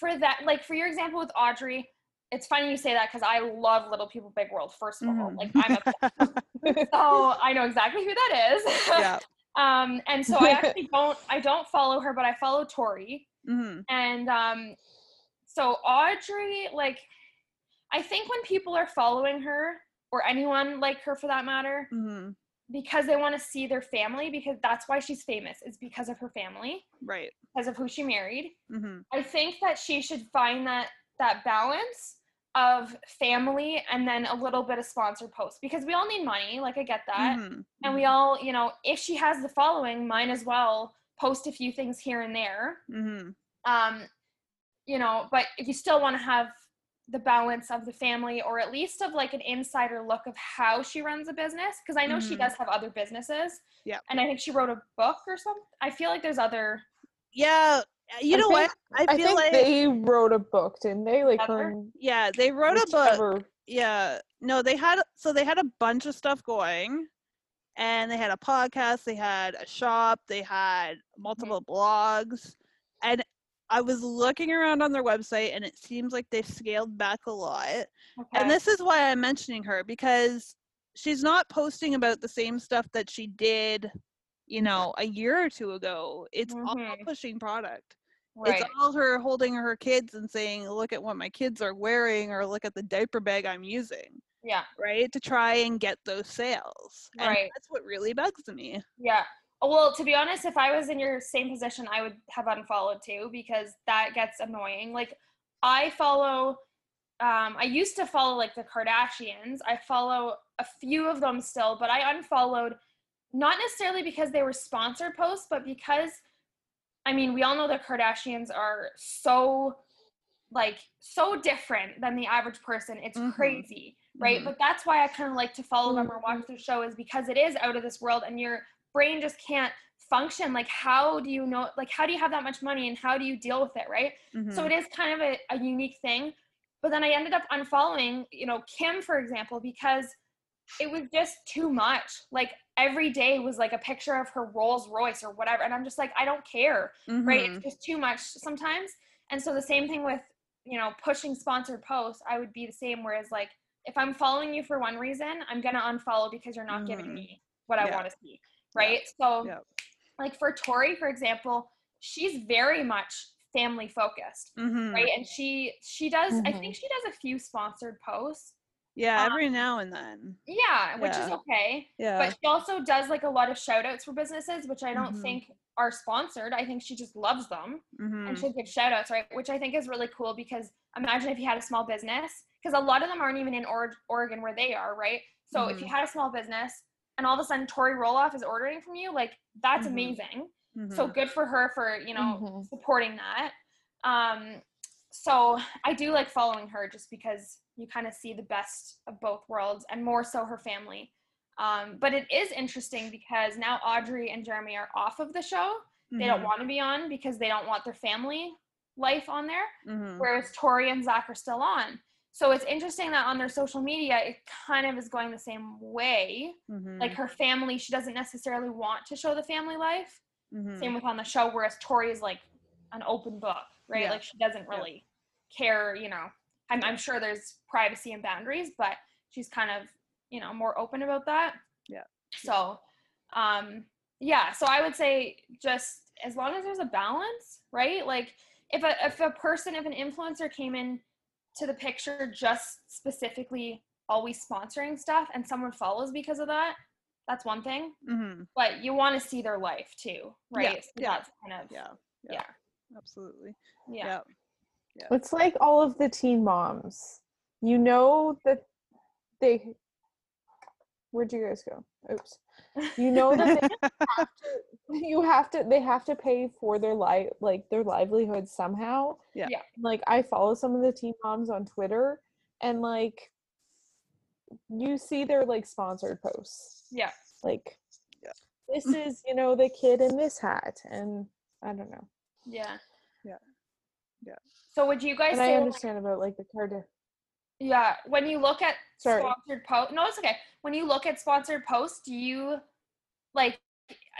for that, like for your example with Audrey, it's funny you say that because I love Little People Big World, first of mm-hmm. all, like I'm obsessed. So I know exactly who that is. Yeah. um, and so I actually don't, I don't follow her, but I follow Tori. Mm-hmm. And, um, so Audrey, like, I think when people are following her or anyone like her for that matter, mm-hmm. because they want to see their family, because that's why she's famous, is because of her family. Right. Because of who she married. Mm-hmm. I think that she should find that, that balance of family and then a little bit of sponsored posts, because we all need money. Like I get that. Mm-hmm. And we all, you know, if she has the following, might as well post a few things here and there. Mm-hmm. Um, you know, but if you still want to have the balance of the family, or at least of like an insider look of how she runs a business. Cause I know mm-hmm. she does have other businesses. Yeah. And I think she wrote a book or something. I feel like there's other. Yeah. You I know think, what? I, I feel think like they wrote a book, didn't they? Like, her, yeah, they wrote whichever. a book. Yeah. No, they had, so they had a bunch of stuff going, and they had a podcast, they had a shop, they had multiple mm-hmm. blogs, and I was looking around on their website, and it seems like they've scaled back a lot. Okay. And this is why I'm mentioning her, because she's not posting about the same stuff that she did, you know, a year or two ago. It's mm-hmm. all pushing product. Right. It's all her holding her kids and saying, look at what my kids are wearing, or look at the diaper bag I'm using. Yeah. Right? To try and get those sales. And right. that's what really bugs me. Yeah. Well, to be honest, if I was in your same position, I would have unfollowed too, because that gets annoying. Like, I follow, um, I used to follow like the Kardashians. I follow a few of them still, but I unfollowed not necessarily because they were sponsored posts, but because, I mean, we all know the Kardashians are so, like, so different than the average person. It's mm-hmm. crazy, right? Mm-hmm. But that's why I kind of like to follow mm-hmm. them or watch their show, is because it is out of this world, and you're brain just can't function. Like, how do you know, like, how do you have that much money, and how do you deal with it, right? Mm-hmm. So it is kind of a, a unique thing. But then I ended up unfollowing, you know, Kim, for example, because it was just too much. Like, every day was like a picture of her Rolls Royce or whatever, and I'm just like, I don't care, mm-hmm. right? It's just too much sometimes. And so the same thing with, you know, pushing sponsored posts, I would be the same, whereas like, if I'm following you for one reason, I'm gonna unfollow because you're not mm-hmm. giving me what yeah. I want to see. Right. Yep. So yep. like for Tori, for example, she's very much family focused. Mm-hmm. Right. And she, she does, mm-hmm. I think she does a few sponsored posts, Yeah, um, every now and then. Yeah, which yeah. is okay. Yeah. But she also does like a lot of shout outs for businesses, which I don't mm-hmm. think are sponsored. I think she just loves them mm-hmm. and she'll give shout outs, right? Which I think is really cool, because imagine if you had a small business, because a lot of them aren't even in or- Oregon where they are, right? So mm-hmm. if you had a small business and all of a sudden Tori Roloff is ordering from you, like that's mm-hmm. amazing. Mm-hmm. So good for her for, you know, mm-hmm. supporting that. Um, so I do like following her just because you kind of see the best of both worlds, and more so her family. Um, but it is interesting because now Audrey and Jeremy are off of the show. Mm-hmm. They don't want to be on because they don't want their family life on there. Mm-hmm. Whereas Tori and Zach are still on. So it's interesting that on their social media, it kind of is going the same way. Mm-hmm. Like her family, she doesn't necessarily want to show the family life. Mm-hmm. Same with on the show, whereas Tori is like an open book, right? Yeah. Like she doesn't really yeah. care, you know. I'm, I'm sure there's privacy and boundaries, but she's kind of, you know, more open about that. Yeah. So, um, yeah. So I would say just as long as there's a balance, right? Like if a, if a person, if an influencer came in to the picture just specifically always sponsoring stuff and someone follows because of that, that's one thing. Mm-hmm. But you want to see their life too, right? Yeah. So yeah. That's kind of, yeah. Yeah. yeah. Absolutely. Yeah. yeah. Yeah. It's like all of the teen moms, you know, that they, where'd you guys go? Oops. You know that they have to, you have to, they have to pay for their life, like their livelihood somehow. Yeah. yeah. Like I follow some of the teen moms on Twitter, and like, you see their like sponsored posts. Yeah. Like yeah. this is, you know, the kid in this hat, and I don't know. Yeah. Yeah. Yeah. So would you guys? And say I understand like, about like the Kardashians. Yeah, when you look at Sorry. sponsored posts, no, it's okay. When you look at sponsored posts, do you like,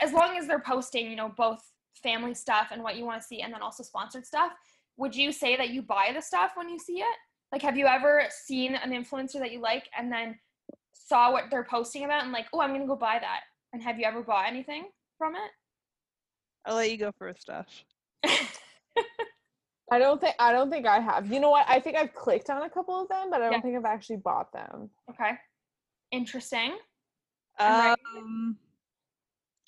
as long as they're posting, you know, both family stuff and what you want to see, and then also sponsored stuff, would you say that you buy the stuff when you see it? Like, have you ever seen an influencer that you like and then saw what they're posting about and like, oh, I'm gonna go buy that? And have you ever bought anything from it? I'll let you go first, Ash. I don't think I don't think I have. You know what? I think I've clicked on a couple of them, but I don't yeah. think I've actually bought them. Okay. Interesting. Um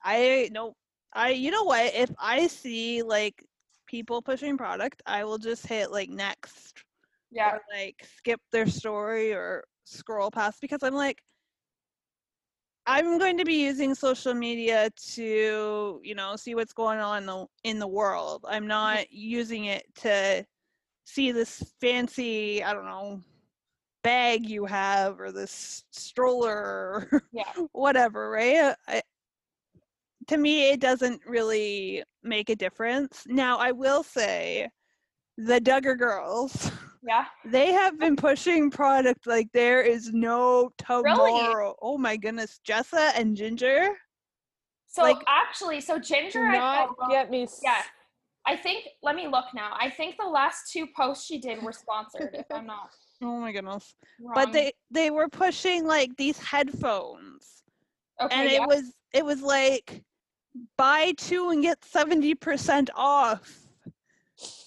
I no I you know what? If I see like people pushing product, I will just hit like next. Yeah. Or like skip their story or scroll past, because I'm like, I'm going to be using social media to, you know, see what's going on in the, in the world. I'm not using it to see this fancy, I don't know, bag you have or this stroller or yeah. whatever, right? I, to me, it doesn't really make a difference. Now, I will say the Duggar girls, yeah, they have been pushing product like there is no tomorrow. Really? Oh my goodness, Jessa and Ginger. So like, actually, so Ginger, I felt, get me. Yeah, I think. Let me look now. I think the last two posts she did were sponsored. If I'm not. Oh my goodness. Wrong. But they they were pushing like these headphones, okay, and yeah. it was it was like buy two and get seventy percent off.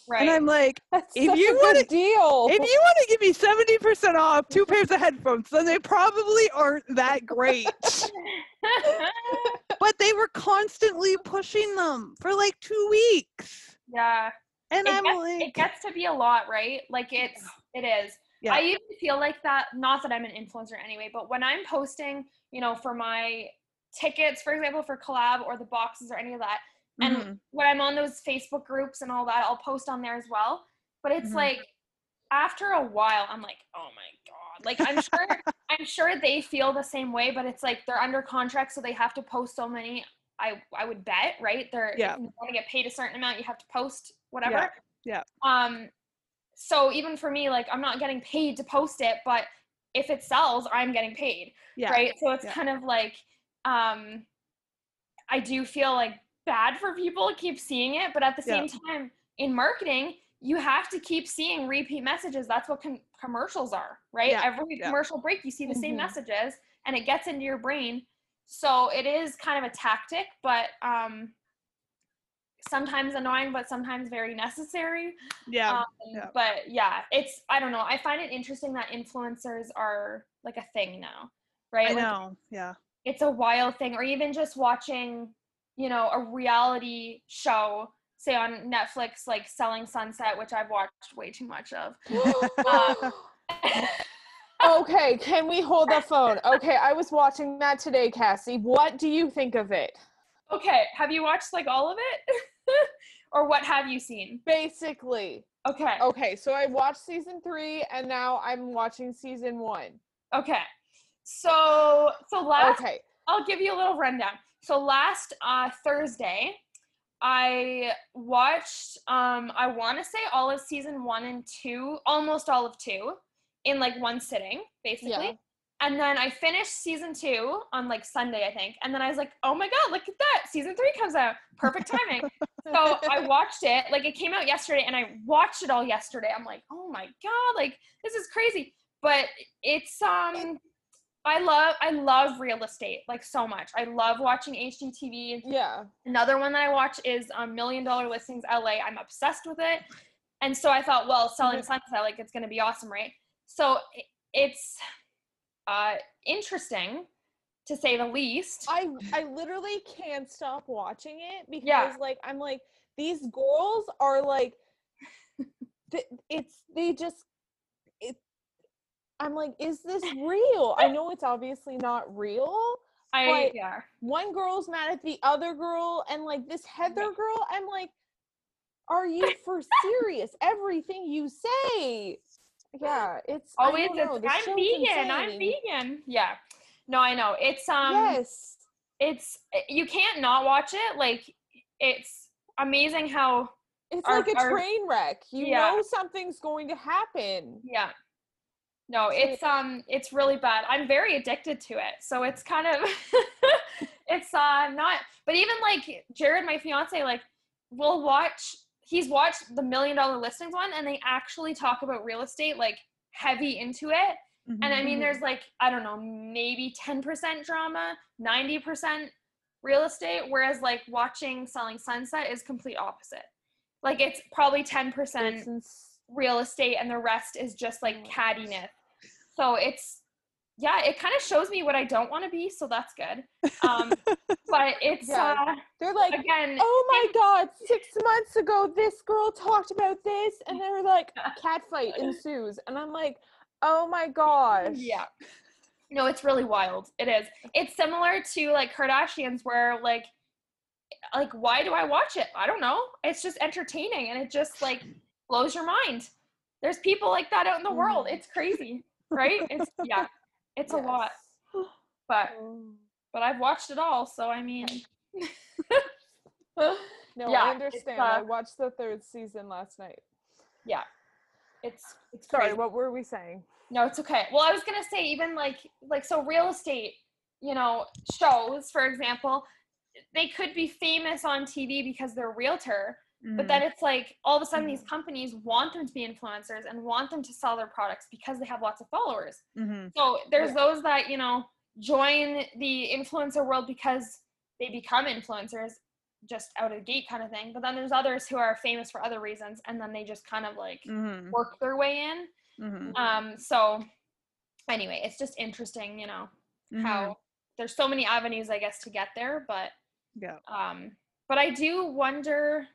Right. And I'm like, that's if you want to deal, if you want to give me seventy percent off two pairs of headphones, then they probably aren't that great. But they were constantly pushing them for like two weeks. Yeah, and it I'm gets, like, it gets to be a lot, right? Like it's, it is. Yeah. I usually feel like that. Not that I'm an influencer anyway, but when I'm posting, you know, for my tickets, for example, for collab or the boxes or any of that. And mm-hmm. when I'm on those Facebook groups and all that, I'll post on there as well. But it's mm-hmm. like, after a while, I'm like, oh my God. Like, I'm sure, I'm sure they feel the same way, but it's like, they're under contract. So they have to post so many, I, I would bet, right? They're yeah. you want to get paid a certain amount. You have to post whatever. Yeah. yeah. Um. So even for me, like, I'm not getting paid to post it, but if it sells, I'm getting paid. Yeah. Right. So it's yeah. kind of like, um, I do feel like, bad for people to keep seeing it, but at the same yeah. time in marketing you have to keep seeing repeat messages. That's what com- commercials are, right? yeah. Every yeah. commercial break you see the mm-hmm. same messages, and it gets into your brain. So it is kind of a tactic, but um sometimes annoying, but sometimes very necessary. Yeah. Um, yeah. But yeah, it's, I don't know. I find it interesting that influencers are like a thing now, right? I like, know. Yeah. It's a wild thing. Or even just watching, you know, a reality show, say on Netflix, like Selling Sunset, which I've watched way too much of. um, Okay, can we hold the phone? Okay, I was watching that today, Cassie. What do you think of it? Okay, have you watched like all of it? Or what have you seen? Basically. Okay. Okay, so I watched season three and now I'm watching season one. Okay. So, so last, okay. I'll give you a little rundown. So last uh, Thursday, I watched, um, I want to say all of season one and two, almost all of two. In like one sitting, basically. Yeah. And then I finished season two on like Sunday, I think. And then I was like, oh my God, look at that. Season three comes out. Perfect timing. So I watched it. Like it came out yesterday and I watched it all yesterday. I'm like, oh my God, like this is crazy. But it's, um, I love, I love real estate like so much. I love watching H G T V. Yeah. Another one that I watch is um, Million Dollar Listings L A. I'm obsessed with it. And so I thought, well, Selling Sunset, like it's going to be awesome, right? So it's uh, interesting, to say the least. I, I literally can't stop watching it because, yeah. like, I'm like, these girls are, like, th- it's, they just, it. I'm like, is this real? I know it's obviously not real. I, but yeah. One girl's mad at the other girl, and, like, this Heather girl, I'm like, are you for serious? Everything you say. Yeah, it's always it's, I'm vegan, I'm vegan. Yeah. No, I know. It's um yes. It's you can't not watch it. Like it's amazing how it's our, like a our, train wreck. You yeah. know something's going to happen. Yeah. No, it's um it's really bad. I'm very addicted to it. So it's kind of it's uh not but even like Jared, my fiance, like we'll watch he's watched the Million Dollar Listings one and they actually talk about real estate, like heavy into it. Mm-hmm. And I mean, there's like, I don't know, maybe ten percent drama, ninety percent real estate. Whereas like watching Selling Sunset is complete opposite. Like it's probably ten percent real estate and the rest is just like cattiness. So it's, yeah, it kind of shows me what I don't want to be, so that's good. Um, but it's yeah. uh, they're like, again, oh my it, God, six months ago this girl talked about this, and they were like, catfight ensues, and I'm like, oh my gosh. Yeah, no, it's really wild. It is. It's similar to like Kardashians, where like, like why do I watch it? I don't know. It's just entertaining, and it just like blows your mind. There's people like that out in the world. It's crazy, right? It's yeah. It's yes. a lot, but, but I've watched it all. So, I mean, no, yeah, I understand. Uh, I watched the third season last night. Yeah. It's, it's sorry. Crazy. What were we saying? No, it's okay. Well, I was going to say even like, like, so real estate, you know, shows, for example, they could be famous on T V because they're a realtor, mm. but then it's like all of a sudden mm. these companies want them to be influencers and want them to sell their products because they have lots of followers. Mm-hmm. So there's yeah. those that, you know, join the influencer world because they become influencers just out of the gate kind of thing. But then there's others who are famous for other reasons and then they just kind of like mm-hmm. work their way in. Mm-hmm. Um, so anyway, it's just interesting, you know, mm-hmm. how there's so many avenues, I guess, to get there, but yeah. Um, but I do wonder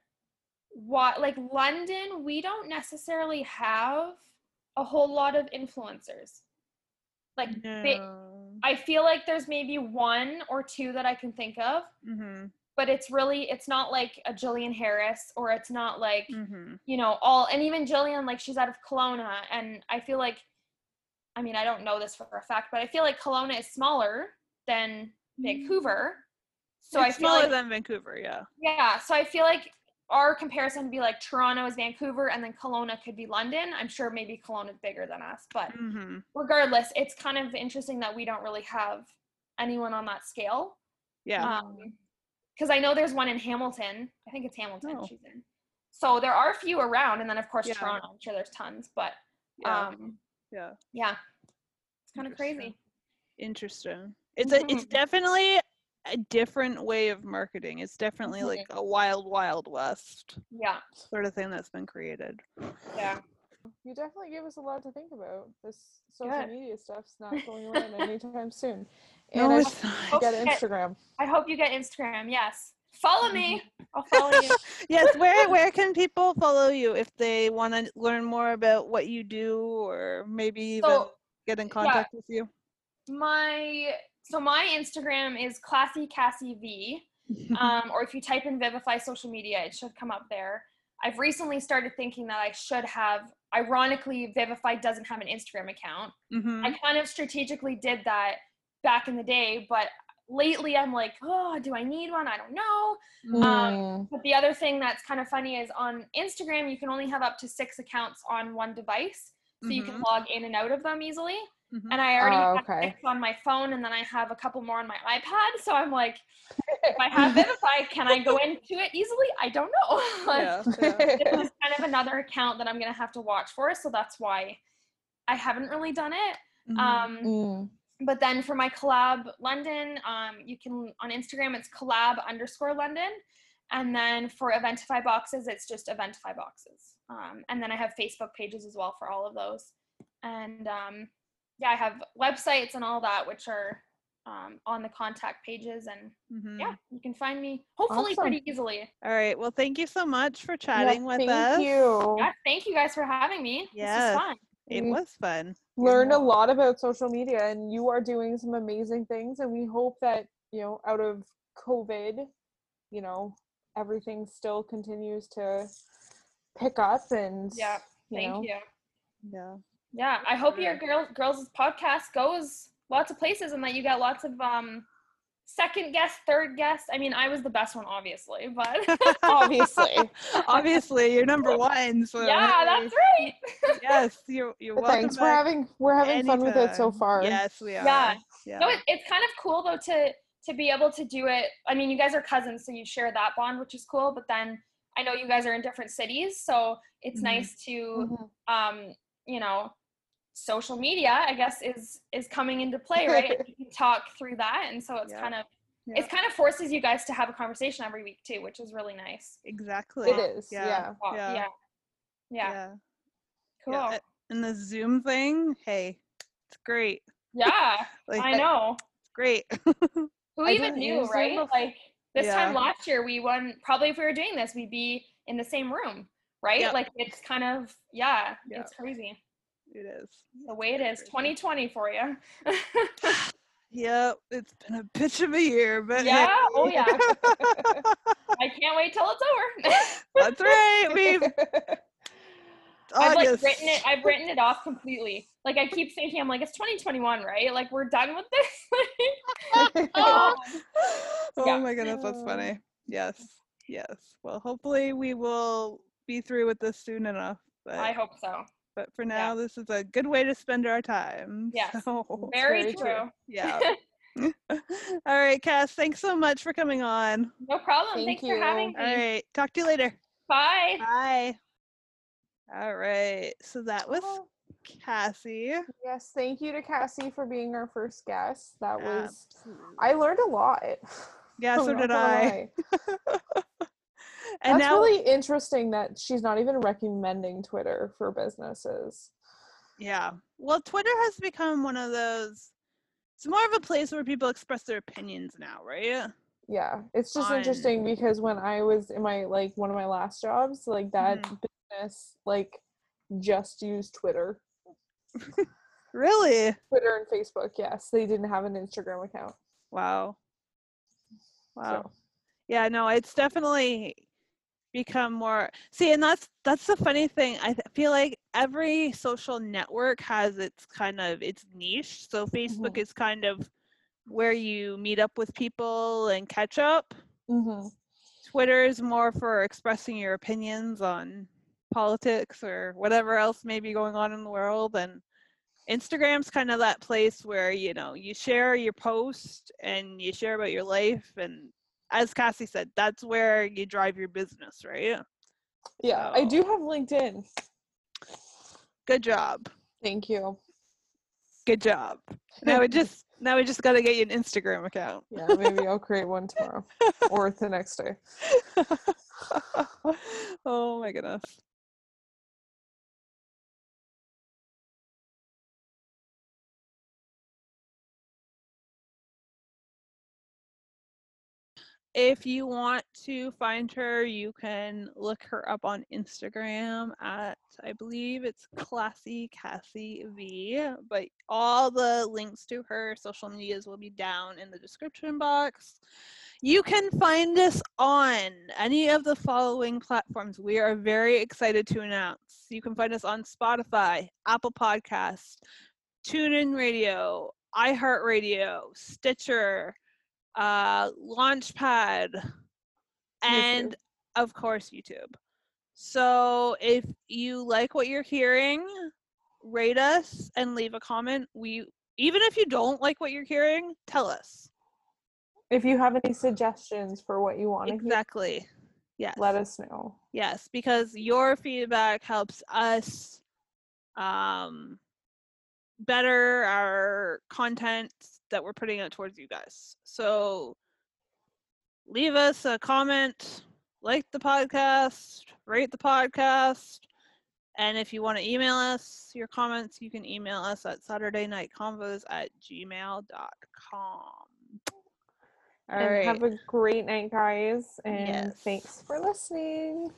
what, like London, we don't necessarily have a whole lot of influencers. Like no. they, I feel like there's maybe one or two that I can think of, mm-hmm. but it's really, it's not like a Jillian Harris or it's not like, mm-hmm. you know, all, and even Jillian, like she's out of Kelowna. And I feel like, I mean, I don't know this for a fact, but I feel like Kelowna is smaller than Vancouver. So it's I feel smaller like, than Vancouver. Yeah. Yeah. So I feel like our comparison would be like Toronto is Vancouver and then Kelowna could be London. I'm sure maybe Kelowna is bigger than us, but mm-hmm. regardless, it's kind of interesting that we don't really have anyone on that scale. Yeah. Um, cause I know there's one in Hamilton. I think it's Hamilton. Oh. She's in. So there are a few around. And then of course, yeah. Toronto, I'm sure there's tons, but yeah. um, yeah, yeah. It's kind of crazy. Interesting. It's mm-hmm. a, it's definitely a different way of marketing. It's definitely like a wild, wild west. Yeah. Sort of thing that's been created. Yeah. You definitely gave us a lot to think about. This social yeah. media stuff's not going around anytime soon. And no, I it's not. Get Instagram. I hope you get Instagram. Yes. Follow me. I'll follow you. Yes. Where where can people follow you if they want to learn more about what you do, or maybe even so, get in contact yeah. with you? My so my Instagram is Classy Cassie V, um, or if you type in Vivify social media, it should come up there. I've recently started thinking that I should have. Ironically, Vivify doesn't have an Instagram account. Mm-hmm. I kind of strategically did that back in the day, but lately I'm like, oh, do I need one? I don't know. Mm. Um, but the other thing that's kind of funny is on Instagram, you can only have up to six accounts on one device. So mm-hmm. you can log in and out of them easily. Mm-hmm. And I already oh, have okay. six on my phone, and then I have a couple more on my iPad. So I'm like, if I have Vivify, can I go into it easily? I don't know. Like, yeah, yeah. This is kind of another account that I'm going to have to watch for. So that's why I haven't really done it. Mm-hmm. Um, mm. But then for my Collab London, um, you can, on Instagram, it's collab underscore London. And then for Eventify boxes, it's just Eventify boxes. Um, and then I have Facebook pages as well for all of those. And um, yeah, I have websites and all that, which are um, on the contact pages. And mm-hmm. yeah, you can find me hopefully awesome. Pretty easily. All right. Well, thank you so much for chatting yeah, with thank us. Thank you. Yeah, thank you guys for having me. Yes. This was fun. It was fun. Learned yeah. a lot about social media, and you are doing some amazing things. And we hope that, you know, out of COVID, you know, everything still continues to pick up. And yeah, thank you, know, you. Yeah, yeah. I hope your girl, girls' podcast goes lots of places, and that you got lots of um second guest, third guest. I mean, I was the best one, obviously, but obviously, obviously, you're number one. So yeah, that's right. Yes, you. You. Thanks. We're having we're having anytime. Fun with it so far. Yes, we are. Yeah. yeah. No, it, it's kind of cool though to to be able to do it. I mean, you guys are cousins, so you share that bond, which is cool. But then I know you guys are in different cities, so it's mm-hmm. nice to, mm-hmm. um, you know. Social media, I guess, is is coming into play, right? You can talk through that, and so it's yeah. kind of yeah. it kind of forces you guys to have a conversation every week too, which is really nice. Exactly, it is. Yeah, yeah, yeah, yeah. yeah. yeah. Cool. Yeah. And the Zoom thing, hey, it's great. Yeah, like, I know. It's great. Who I even knew, right? Zoom. Like this yeah. time last year, we won. Probably if we were doing this, we'd be in the same room, right? Yeah. Like it's kind of yeah, yeah. it's crazy. It is. The way it is. twenty twenty for you. Yep. It's been a bitch of a year, but yeah. Hey. Oh yeah. I can't wait till it's over. That's right. We've I've August. Like written it I've written it off completely. Like I keep thinking, I'm like, it's twenty twenty-one, right? Like we're done with this. Oh, oh yeah. my goodness, that's funny. Yes. Yes. Well, hopefully we will be through with this soon enough. But I hope so. But for now, yeah. this is a good way to spend our time. Yes, so, very, very true. true. Yeah. All right, Cass, thanks so much for coming on. No problem. Thank Thanks you. For having me. All right. Talk to you later. Bye. Bye. All right. So that was Cassie. Yes, thank you to Cassie for being our first guest. That was, Absolutely. I learned a lot. Yeah, so did I. And that's now, really interesting that she's not even recommending Twitter for businesses. Yeah. Well, Twitter has become one of those, it's more of a place where people express their opinions now, right? Yeah. It's just On. interesting because when I was in my, like, one of my last jobs, like, that mm. business, like, just used Twitter. Really? Twitter and Facebook, yes. They didn't have an Instagram account. Wow. Wow. So. Yeah, no, it's definitely become more, see, and that's that's the funny thing. I th- feel like every social network has its kind of its niche. So Facebook mm-hmm. is kind of where you meet up with people and catch up. Mm-hmm. Twitter is more for expressing your opinions on politics or whatever else may be going on in the world. And Instagram's kind of that place where, you know, you share your post and you share about your life, and as Cassie said, that's where you drive your business, right? Yeah, so. I do have LinkedIn. Good job. Thank you. Good job. Now we just now we just got to get you an Instagram account. Yeah, maybe I'll create one tomorrow or the next day. Oh my goodness. If you want to find her, you can look her up on Instagram at, I believe it's Classy Cassie V, but all the links to her social medias will be down in the description box. You can find us on any of the following platforms. We are very excited to announce. You can find us on Spotify, Apple Podcasts, TuneIn Radio, iHeartRadio, Stitcher, uh Launchpad, and YouTube. Of course YouTube. So if you like what you're hearing, rate us and leave a comment. We even if you don't like what you're hearing, tell us. If you have any suggestions for what you want to exactly hear, yes, let us know. Yes, because your feedback helps us um better our content that we're putting out towards you guys. So leave us a comment, like the podcast, rate the podcast, and if you want to email us your comments, you can email us at saturday night convos at gmail dot com. All right, have a great night, guys, and yes, thanks for listening.